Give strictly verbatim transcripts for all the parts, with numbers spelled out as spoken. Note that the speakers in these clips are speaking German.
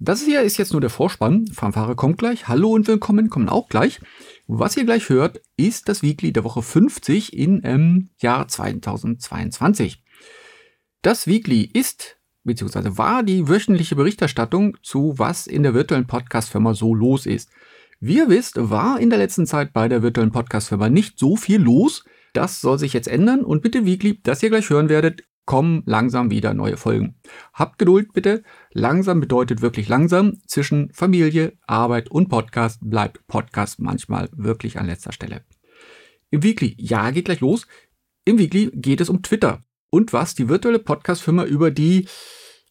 Das hier ist jetzt nur der Vorspann. Fanfare kommt gleich. Hallo und willkommen kommen auch gleich. Was ihr gleich hört, ist das Weekly der Woche fünfzig in ähm, Jahr zweitausendzweiundzwanzig. Das Weekly ist bzw. war die wöchentliche Berichterstattung zu, was in der virtuellen Podcast-Firma so los ist. Wie ihr wisst, war in der letzten Zeit bei der virtuellen Podcast-Firma nicht so viel los. Das soll sich jetzt ändern und mit dem Weekly, das ihr gleich hören werdet, kommen langsam wieder neue Folgen. Habt Geduld bitte. Langsam bedeutet wirklich langsam. Zwischen Familie, Arbeit und Podcast bleibt Podcast manchmal wirklich an letzter Stelle. Im Weekly, ja, geht gleich los. Im Weekly geht es um Twitter und was die virtuelle Podcast-Firma über die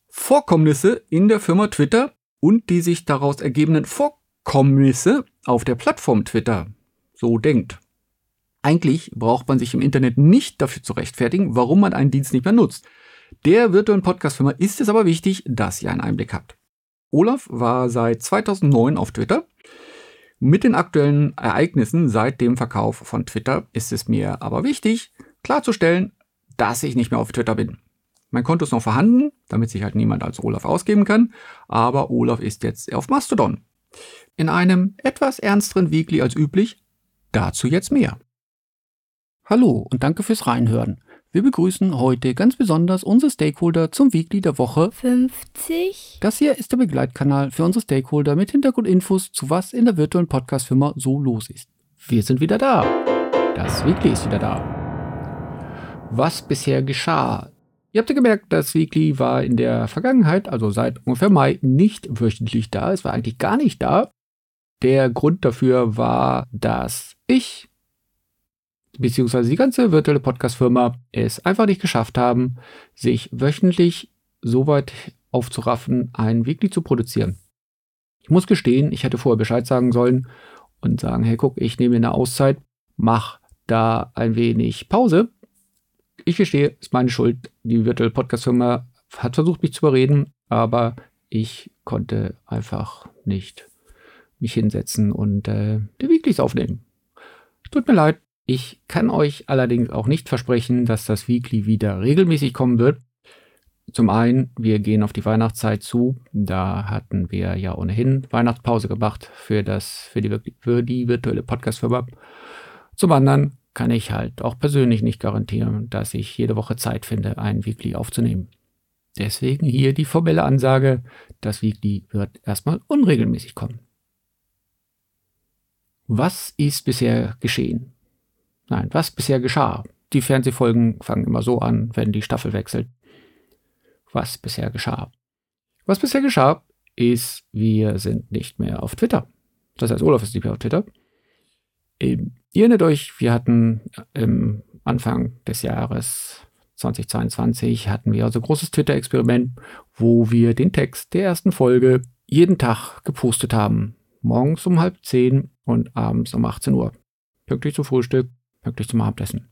Vorkommnisse in der Firma Twitter und die sich daraus ergebenden Vorkommnisse auf der Plattform Twitter so denkt. Eigentlich braucht man sich im Internet nicht dafür zu rechtfertigen, warum man einen Dienst nicht mehr nutzt. Der virtuellen Podcast-Firma ist es aber wichtig, dass ihr einen Einblick habt. Olaf war seit zweitausendneun auf Twitter. Mit den aktuellen Ereignissen seit dem Verkauf von Twitter ist es mir aber wichtig, klarzustellen, dass ich nicht mehr auf Twitter bin. Mein Konto ist noch vorhanden, damit sich halt niemand als Olaf ausgeben kann, aber Olaf ist jetzt auf Mastodon. In einem etwas ernsteren Weekly als üblich, dazu jetzt mehr. Hallo und danke fürs Reinhören. Wir begrüßen heute ganz besonders unsere Stakeholder zum Weekly der Woche fünfzig. Das hier ist der Begleitkanal für unsere Stakeholder mit Hintergrundinfos zu was in der virtuellen Podcast-Firma so los ist. Wir sind wieder da. Das Weekly ist wieder da. Was bisher geschah? Ihr habt ja gemerkt, das Weekly war in der Vergangenheit, also seit ungefähr Mai, nicht wöchentlich da. Es war eigentlich gar nicht da. Der Grund dafür war, dass ich... beziehungsweise die ganze virtuelle Podcast-Firma es einfach nicht geschafft haben, sich wöchentlich so weit aufzuraffen, ein Weekly zu produzieren. Ich muss gestehen, ich hätte vorher Bescheid sagen sollen und sagen, hey, guck, ich nehme eine Auszeit, mach da ein wenig Pause. Ich gestehe, ist meine Schuld. Die virtuelle Podcast-Firma hat versucht, mich zu überreden, aber ich konnte einfach nicht mich hinsetzen und äh, die Weeklys aufnehmen. Tut mir leid. Ich kann euch allerdings auch nicht versprechen, dass das Weekly wieder regelmäßig kommen wird. Zum einen, wir gehen auf die Weihnachtszeit zu. Da hatten wir ja ohnehin Weihnachtspause gemacht für, das, für, die, für die virtuelle Podcast-Firma. Zum anderen kann ich halt auch persönlich nicht garantieren, dass ich jede Woche Zeit finde, ein Weekly aufzunehmen. Deswegen hier die formelle Ansage, das Weekly wird erstmal unregelmäßig kommen. Was ist bisher geschehen? Nein, was bisher geschah? Die Fernsehfolgen fangen immer so an, wenn die Staffel wechselt. Was bisher geschah? Was bisher geschah, ist, wir sind nicht mehr auf Twitter. Das heißt, Olaf ist nicht mehr auf Twitter. Ähm, ihr erinnert euch, wir hatten im ähm, Anfang des Jahres zweitausendzweiundzwanzig hatten wir also ein großes Twitter-Experiment, wo wir den Text der ersten Folge jeden Tag gepostet haben. Morgens um halb zehn und abends um achtzehn Uhr. Pünktlich zum Frühstück. Möglich zum Abendessen.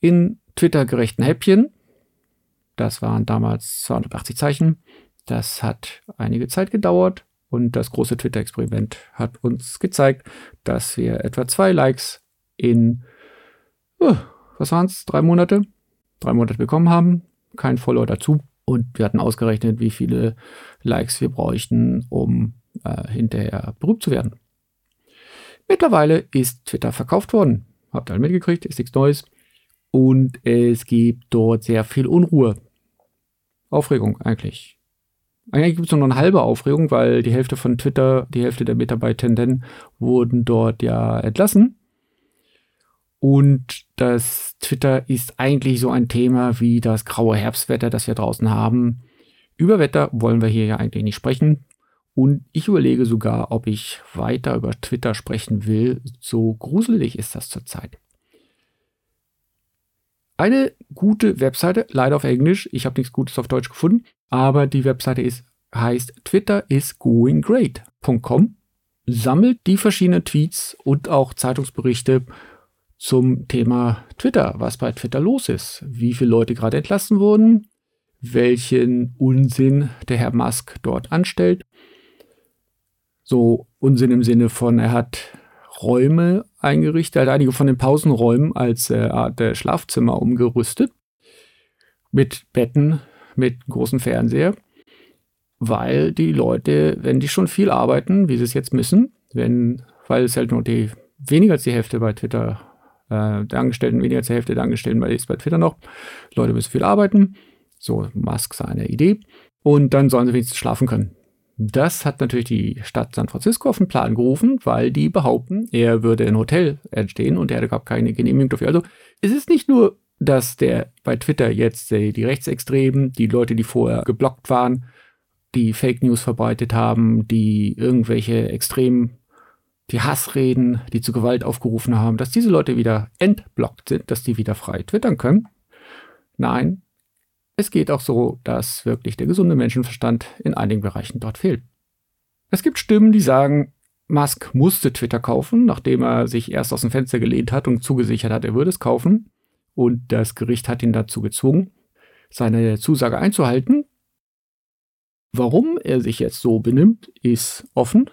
In Twitter-gerechten Häppchen, das waren damals zweihundertachtzig Zeichen, das hat einige Zeit gedauert und das große Twitter-Experiment hat uns gezeigt, dass wir etwa zwei Likes in, oh, was waren es, drei Monate? Drei Monate bekommen haben, kein Follower dazu und wir hatten ausgerechnet, wie viele Likes wir bräuchten, um äh, hinterher berühmt zu werden. Mittlerweile ist Twitter verkauft worden. Habt ihr alle mitgekriegt, ist nichts Neues. Und es gibt dort sehr viel Unruhe. Aufregung eigentlich. Eigentlich gibt es nur eine halbe Aufregung, weil die Hälfte von Twitter, die Hälfte der Mitarbeitenden wurden dort ja entlassen. Und das Twitter ist eigentlich so ein Thema wie das graue Herbstwetter, das wir draußen haben. Über Wetter wollen wir hier ja eigentlich nicht sprechen. Und ich überlege sogar, ob ich weiter über Twitter sprechen will. So gruselig ist das zurzeit. Eine gute Webseite, leider auf Englisch. Ich habe nichts Gutes auf Deutsch gefunden. Aber die Webseite ist, heißt Twitter is going great punkt com. Sammelt die verschiedenen Tweets und auch Zeitungsberichte zum Thema Twitter. Was bei Twitter los ist. Wie viele Leute gerade entlassen wurden. Welchen Unsinn der Herr Musk dort anstellt. So Unsinn im Sinne von, er hat Räume eingerichtet, er hat einige von den Pausenräumen als äh, Art äh, Schlafzimmer umgerüstet. Mit Betten, mit großem Fernseher. weil die Leute, wenn die schon viel arbeiten, wie sie es jetzt müssen, wenn, weil es halt nur die weniger als die Hälfte bei Twitter äh, der Angestellten, weniger als die Hälfte der Angestellten bei, ist bei Twitter noch, Leute müssen viel arbeiten, so Musk seine Idee, und dann sollen sie wenigstens schlafen können. Das hat natürlich die Stadt San Francisco auf den Plan gerufen, weil die behaupten, er würde ein Hotel entstehen und er hätte gar keine Genehmigung dafür. Also es ist nicht nur, dass der bei Twitter jetzt die, die Rechtsextremen, die Leute, die vorher geblockt waren, die Fake News verbreitet haben, die irgendwelche extremen, die Hassreden, die zu Gewalt aufgerufen haben, dass diese Leute wieder entblockt sind, dass die wieder frei twittern können. Nein, es geht auch so, dass wirklich der gesunde Menschenverstand in einigen Bereichen dort fehlt. Es gibt Stimmen, die sagen, Musk musste Twitter kaufen, nachdem er sich erst aus dem Fenster gelehnt hat und zugesichert hat, er würde es kaufen. Und das Gericht hat ihn dazu gezwungen, seine Zusage einzuhalten. Warum er sich jetzt so benimmt, ist offen.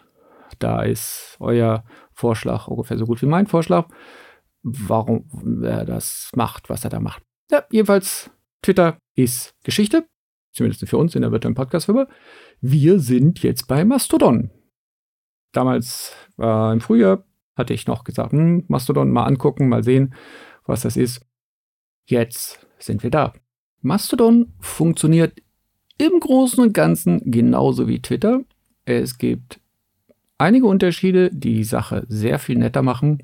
Da ist euer Vorschlag ungefähr so gut wie mein Vorschlag, warum er das macht, was er da macht. Ja, jedenfalls, Twitter ist Geschichte, zumindest für uns in der virtuellen Podcast-Firma. Wir sind jetzt bei Mastodon. Damals äh, im Frühjahr hatte ich noch gesagt, hm, Mastodon mal angucken, mal sehen, was das ist. Jetzt sind wir da. Mastodon funktioniert im Großen und Ganzen genauso wie Twitter. Es gibt einige Unterschiede, die die Sache sehr viel netter machen.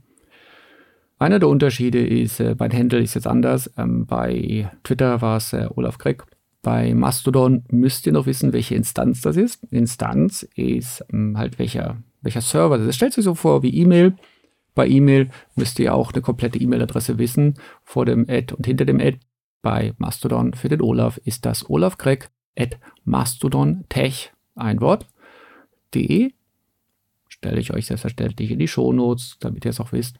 Einer der Unterschiede ist, äh, bei Handle ist jetzt anders. Ähm, bei Twitter war es äh, Olaf Greg. Bei Mastodon müsst ihr noch wissen, welche Instanz das ist. Instanz ist ähm, halt welcher, welcher Server. Das stellt sich so vor wie E-Mail. Bei E-Mail müsst ihr auch eine komplette E-Mail-Adresse wissen, vor dem Ad und hinter dem Ad. Bei Mastodon für den Olaf ist das Olaf Greg at mastodontech, ein Wort, de. Stelle ich euch selbstverständlich in die Shownotes, damit ihr es auch wisst.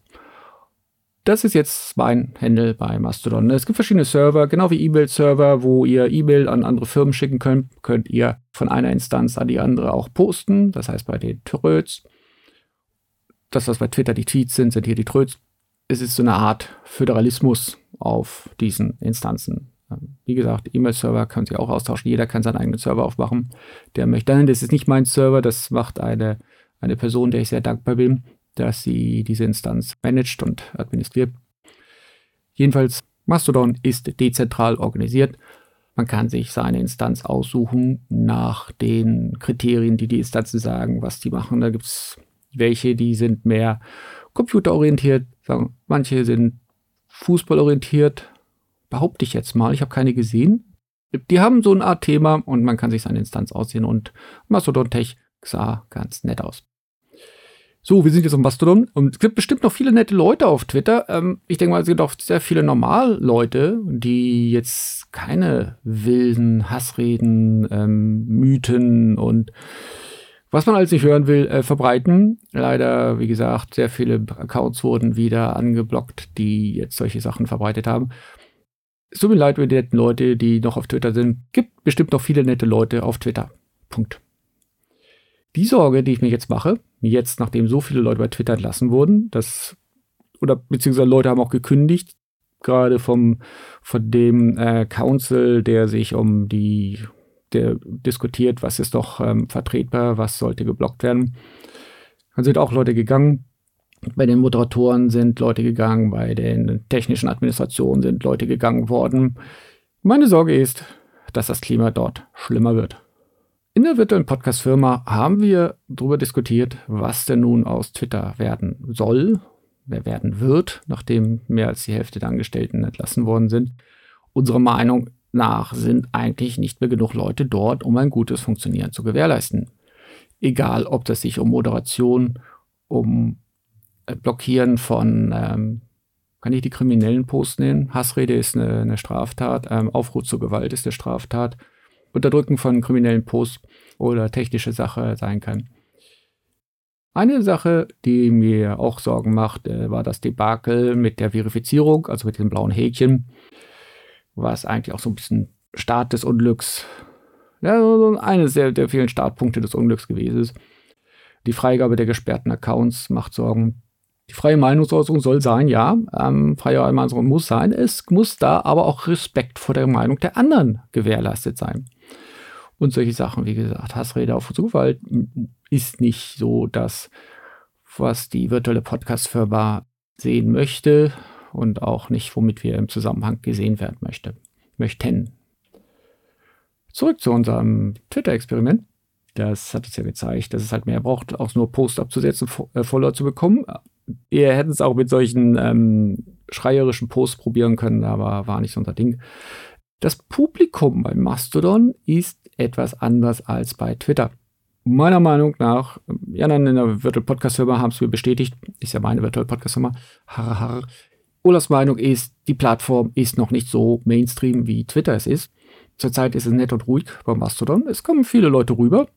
Das ist jetzt mein Handle bei Mastodon. Es gibt verschiedene Server, genau wie E-Mail-Server, wo ihr E-Mail an andere Firmen schicken könnt. Könnt ihr von einer Instanz an die andere auch posten, das heißt bei den Tröts. Das, was bei Twitter die Tweets sind, sind hier die Tröts. Es ist so eine Art Föderalismus auf diesen Instanzen. Wie gesagt, E-Mail-Server könnt ihr auch austauschen. Jeder kann seinen eigenen Server aufmachen, der möchte. Nein, das ist nicht mein Server, das macht eine Eine Person, der ich sehr dankbar bin, dass sie diese Instanz managt und administriert. Jedenfalls, Mastodon ist dezentral organisiert. Man kann sich seine Instanz aussuchen nach den Kriterien, die die Instanzen sagen, was die machen. Da gibt es welche, die sind mehr computerorientiert, sagen, manche sind fußballorientiert. Behaupte ich jetzt mal, ich habe keine gesehen. Die haben so eine Art Thema und man kann sich seine Instanz aussuchen, und Mastodon Tech sah ganz nett aus. So, wir sind jetzt auf Mastodon und es gibt bestimmt noch viele nette Leute auf Twitter. Ähm, ich denke mal, es gibt auch sehr viele Normalleute, die jetzt keine wilden Hassreden, ähm, Mythen und was man alles nicht hören will, äh, verbreiten. Leider, wie gesagt, sehr viele Accounts wurden wieder angeblockt, die jetzt solche Sachen verbreitet haben. Es tut mir leid über die netten Leute, die noch auf Twitter sind. Es gibt bestimmt noch viele nette Leute auf Twitter. Punkt. Die Sorge, die ich mir jetzt mache, jetzt nachdem so viele Leute bei Twitter entlassen wurden, dass, oder beziehungsweise Leute haben auch gekündigt, gerade vom, von dem äh, Council, der sich um die, der diskutiert, was ist doch ähm, vertretbar, was sollte geblockt werden. Dann sind auch Leute gegangen, bei den Moderatoren sind Leute gegangen, bei den technischen Administrationen sind Leute gegangen worden. Meine Sorge ist, dass das Klima dort schlimmer wird. In der virtuellen Podcast-Firma haben wir darüber diskutiert, was denn nun aus Twitter werden soll, wer werden wird, nachdem mehr als die Hälfte der Angestellten entlassen worden sind. Unserer Meinung nach sind eigentlich nicht mehr genug Leute dort, um ein gutes Funktionieren zu gewährleisten. Egal, ob das sich um Moderation, um Blockieren von, ähm, kann ich die kriminellen Posts nennen? Hassrede ist eine, eine Straftat, ähm, Aufruf zur Gewalt ist eine Straftat. Unterdrücken von kriminellen Posts oder technische Sache sein kann. Eine Sache, die mir auch Sorgen macht, war das Debakel mit der Verifizierung, also mit dem blauen Häkchen, was eigentlich auch so ein bisschen Start des Unglücks, ja, so eines der, der vielen Startpunkte des Unglücks gewesen ist. Die Freigabe der gesperrten Accounts macht Sorgen. Die freie Meinungsäußerung soll sein, ja, ähm, freie Meinungsäußerung muss sein, es muss da aber auch Respekt vor der Meinung der anderen gewährleistet sein. und solche Sachen. Wie gesagt, Hassrede auf Zufall ist nicht so das, was die virtuelle Podcast-Firma sehen möchte und auch nicht, womit wir im Zusammenhang gesehen werden möchte, möchten. Zurück zu unserem Twitter-Experiment. Das hat uns ja gezeigt, dass es halt mehr braucht, auch nur Posts abzusetzen, Follower zu bekommen. Wir hätten es auch mit solchen ähm, schreierischen Posts probieren können, aber war nicht so unser Ding. Das Publikum bei Mastodon ist etwas anders als bei Twitter. Meiner Meinung nach, ja, dann in der Virtual Podcast-Firma haben es mir bestätigt, ist ja meine Virtual Podcast-Firma, har, har. Olafs Meinung ist, die Plattform ist noch nicht so Mainstream, wie Twitter es ist. Zurzeit ist es nett und ruhig bei Mastodon. Es kommen viele Leute rüber.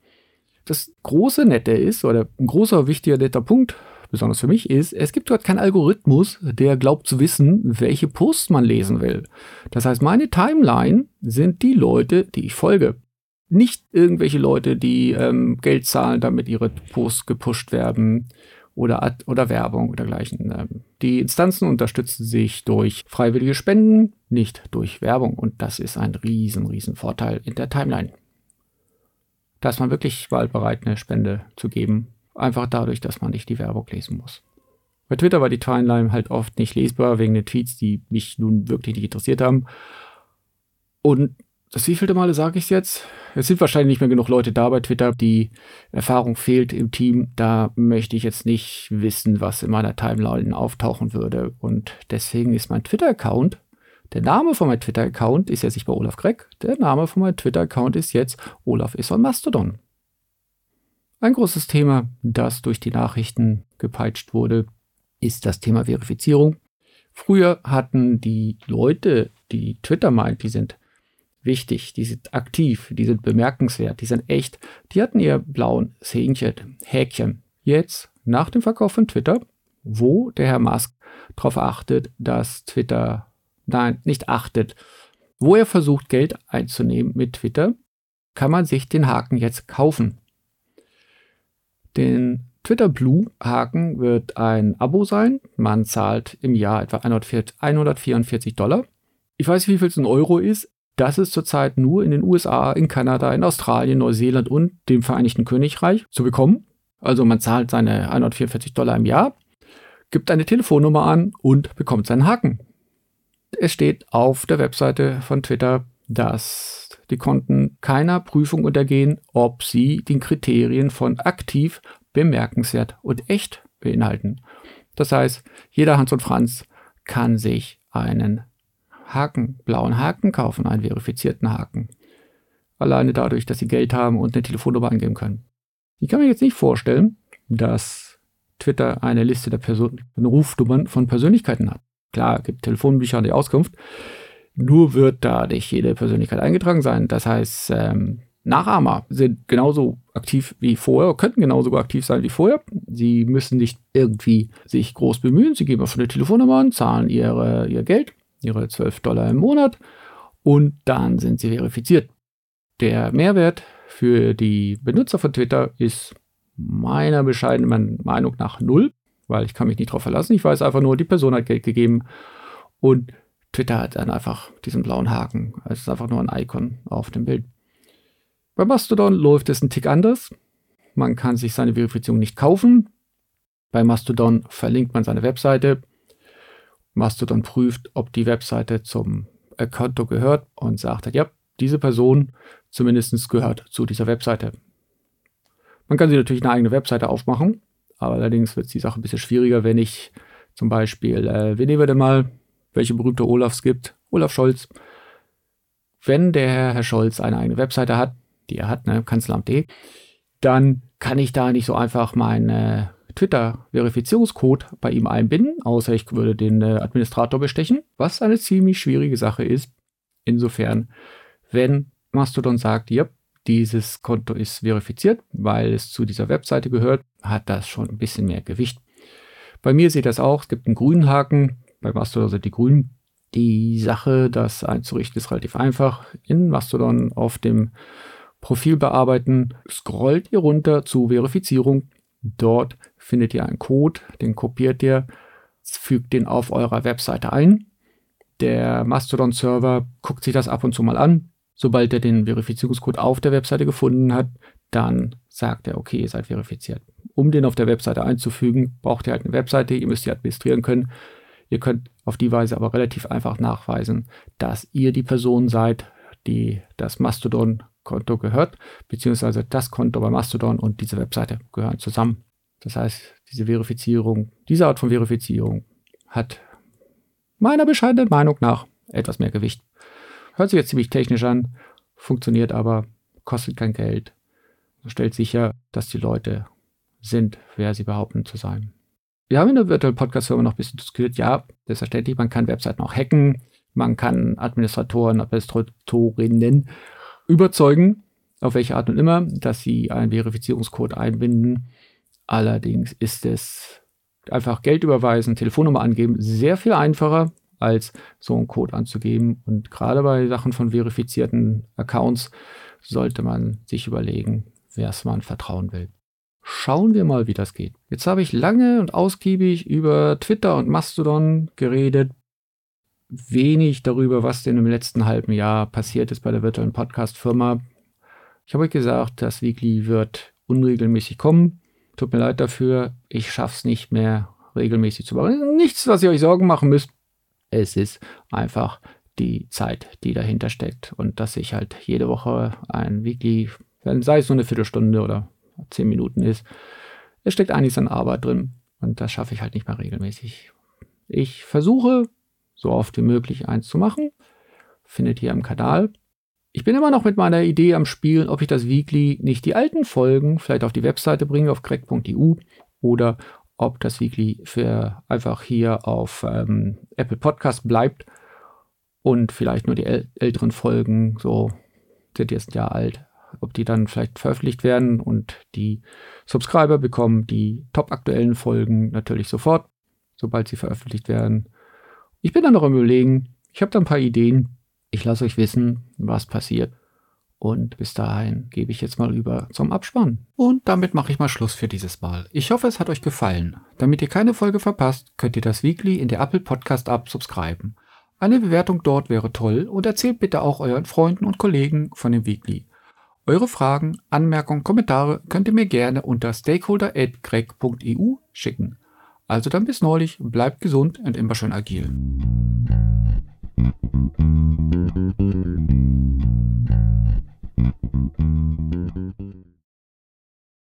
Das große Nette ist, oder ein großer, wichtiger, netter Punkt, besonders für mich, ist, es gibt dort keinen Algorithmus, der glaubt zu wissen, welche Posts man lesen will. Das heißt, meine Timeline sind die Leute, die ich folge. Nicht irgendwelche Leute, die ähm, Geld zahlen, damit ihre Posts gepusht werden oder, Ad- oder Werbung oder dergleichen. Die Instanzen unterstützen sich durch freiwillige Spenden, nicht durch Werbung. Und das ist ein riesen, riesen Vorteil in der Timeline. Da ist man wirklich mal bereit, eine Spende zu geben. Einfach dadurch, dass man nicht die Werbung lesen muss. Bei Twitter war die Timeline halt oft nicht lesbar, wegen den Tweets, die mich nun wirklich nicht interessiert haben. Und das wievielte Male sage ich es jetzt? Es sind wahrscheinlich nicht mehr genug Leute da bei Twitter. Die Erfahrung fehlt im Team. Da möchte ich jetzt nicht wissen, was in meiner Timeline auftauchen würde. Und deswegen ist mein Twitter-Account, der Name von meinem Twitter-Account ist jetzt nicht bei Olaf Greg. Der Name von meinem Twitter-Account ist jetzt Olaf ist on Mastodon. Ein großes Thema, das durch die Nachrichten gepeitscht wurde, ist das Thema Verifizierung. Früher hatten die Leute, die Twitter meint, die sind wichtig, die sind aktiv, die sind bemerkenswert, die sind echt, die hatten ihr blauen Hähnchen, Häkchen. Jetzt, nach dem Verkauf von Twitter, wo der Herr Musk darauf achtet, dass Twitter, nein, nicht achtet, wo er versucht, Geld einzunehmen mit Twitter, kann man sich den Haken jetzt kaufen. Den Twitter Blue Haken wird ein Abo sein. Man zahlt im Jahr etwa hundertvierundvierzig Dollar. Ich weiß nicht, wie viel es in Euro ist. Das ist zurzeit nur in den U S A, in Kanada, in Australien, Neuseeland und dem Vereinigten Königreich zu bekommen. Also man zahlt seine hundertvierundvierzig Dollar im Jahr, gibt eine Telefonnummer an und bekommt seinen Haken. Es steht auf der Webseite von Twitter, dass die Konten keiner Prüfung untergehen, ob sie den Kriterien von aktiv, bemerkenswert und echt beinhalten. Das heißt, jeder Hans und Franz kann sich einen Haken, blauen Haken kaufen, einen verifizierten Haken. Alleine dadurch, dass sie Geld haben und eine Telefonnummer angeben können. Ich kann mir jetzt nicht vorstellen, dass Twitter eine Liste der Person- Rufnummern von Persönlichkeiten hat. Klar, es gibt Telefonbücher an die Auskunft. Nur wird da nicht jede Persönlichkeit eingetragen sein. Das heißt, ähm, Nachahmer sind genauso aktiv wie vorher, könnten genauso aktiv sein wie vorher. Sie müssen nicht irgendwie sich groß bemühen. Sie geben auf eine Telefonnummer an, zahlen ihre, ihr Geld, ihre zwölf Dollar im Monat und dann sind sie verifiziert. Der Mehrwert für die Benutzer von Twitter ist meiner bescheidenen Meinung nach null, weil ich kann mich nicht drauf verlassen. Ich weiß einfach nur, die Person hat Geld gegeben und Twitter hat dann einfach diesen blauen Haken. Es ist einfach nur ein Icon auf dem Bild. Bei Mastodon läuft es einen Tick anders. Man kann sich seine Verifizierung nicht kaufen. Bei Mastodon verlinkt man seine Webseite. Mastodon prüft, ob die Webseite zum Konto gehört und sagt, ja, diese Person zumindest gehört zu dieser Webseite. Man kann sich natürlich eine eigene Webseite aufmachen, aber allerdings wird die Sache ein bisschen schwieriger, wenn ich zum Beispiel, äh, wir nehmen wir denn mal welche berühmte Olafs gibt, Olaf Scholz. Wenn der Herr Scholz eine eigene Webseite hat, die er hat, ne, Kanzleramt punkt de, dann kann ich da nicht so einfach meinen Twitter-Verifizierungscode bei ihm einbinden, außer ich würde den äh, Administrator bestechen, was eine ziemlich schwierige Sache ist. Insofern, wenn Mastodon sagt, ja, dieses Konto ist verifiziert, weil es zu dieser Webseite gehört, hat das schon ein bisschen mehr Gewicht. Bei mir seht ihr das auch, es gibt einen grünen Haken. Bei Mastodon sind die Grünen. Die Sache, das einzurichten, ist relativ einfach. In Mastodon auf dem Profil bearbeiten, scrollt ihr runter zu Verifizierung. Dort findet ihr einen Code, den kopiert ihr, fügt den auf eurer Webseite ein. Der Mastodon-Server guckt sich das ab und zu mal an, Sobald er den Verifizierungscode auf der Webseite gefunden hat, dann sagt er, okay, ihr seid verifiziert. Um den auf der Webseite einzufügen, braucht ihr halt eine Webseite, ihr müsst die administrieren können. Ihr könnt auf die Weise aber relativ einfach nachweisen, dass ihr die Person seid, die das Mastodon-Konto gehört, beziehungsweise das Konto bei Mastodon und diese Webseite gehören zusammen. Das heißt, diese Verifizierung, diese Art von Verifizierung hat meiner bescheidenen Meinung nach etwas mehr Gewicht. Hört sich jetzt ziemlich technisch an, funktioniert aber, kostet kein Geld. Stellt sicher, dass die Leute sind, wer sie behaupten zu sein. Wir haben in der Virtual Podcast Firma noch ein bisschen diskutiert. Ja, selbstverständlich, man kann Webseiten auch hacken, man kann Administratoren, Administratorinnen überzeugen, auf welche Art und immer, dass sie einen Verifizierungscode einbinden. Allerdings ist es einfach Geld überweisen, Telefonnummer angeben, sehr viel einfacher, als so einen Code anzugeben. Und gerade bei Sachen von verifizierten Accounts sollte man sich überlegen, wer es man vertrauen will. Schauen wir mal, wie das geht. Jetzt habe ich lange und ausgiebig über Twitter und Mastodon geredet. Wenig darüber, was denn im letzten halben Jahr passiert ist bei der virtuellen Podcast-Firma. Ich habe euch gesagt, das Weekly wird unregelmäßig kommen. Tut mir leid dafür. Ich schaffe es nicht mehr, regelmäßig zu machen. Nichts, was ihr euch Sorgen machen müsst. Es ist einfach die Zeit, die dahinter steckt. Und dass ich halt jede Woche ein Weekly, sei es nur eine Viertelstunde oder zehn Minuten ist, es steckt einiges an Arbeit drin. Und das schaffe ich halt nicht mehr regelmäßig. Ich versuche, so oft wie möglich eins zu machen. Findet ihr am Kanal. Ich bin immer noch mit meiner Idee am Spielen, ob ich das Weekly nicht die alten Folgen vielleicht auf die Webseite bringe, auf crack punkt e u oder ob das Weekly für einfach hier auf ähm, Apple Podcast bleibt und vielleicht nur die äl- älteren Folgen, so sind jetzt ein Jahr alt, ob die dann vielleicht veröffentlicht werden und die Subscriber bekommen die top aktuellen Folgen natürlich sofort, sobald sie veröffentlicht werden. Ich bin da noch am Überlegen, ich habe da ein paar Ideen, ich lasse euch wissen, was passiert und bis dahin gebe ich jetzt mal über zum Abspann. Und damit mache ich mal Schluss für dieses Mal. Ich hoffe, es hat euch gefallen. Damit ihr keine Folge verpasst, könnt ihr das Weekly in der Apple Podcast App subscriben. Eine Bewertung dort wäre toll und erzählt bitte auch euren Freunden und Kollegen von dem Weekly. Eure Fragen, Anmerkungen, Kommentare könnt ihr mir gerne unter stakeholder at greg punkt e u schicken. Also dann bis neulich, bleibt gesund und immer schön agil.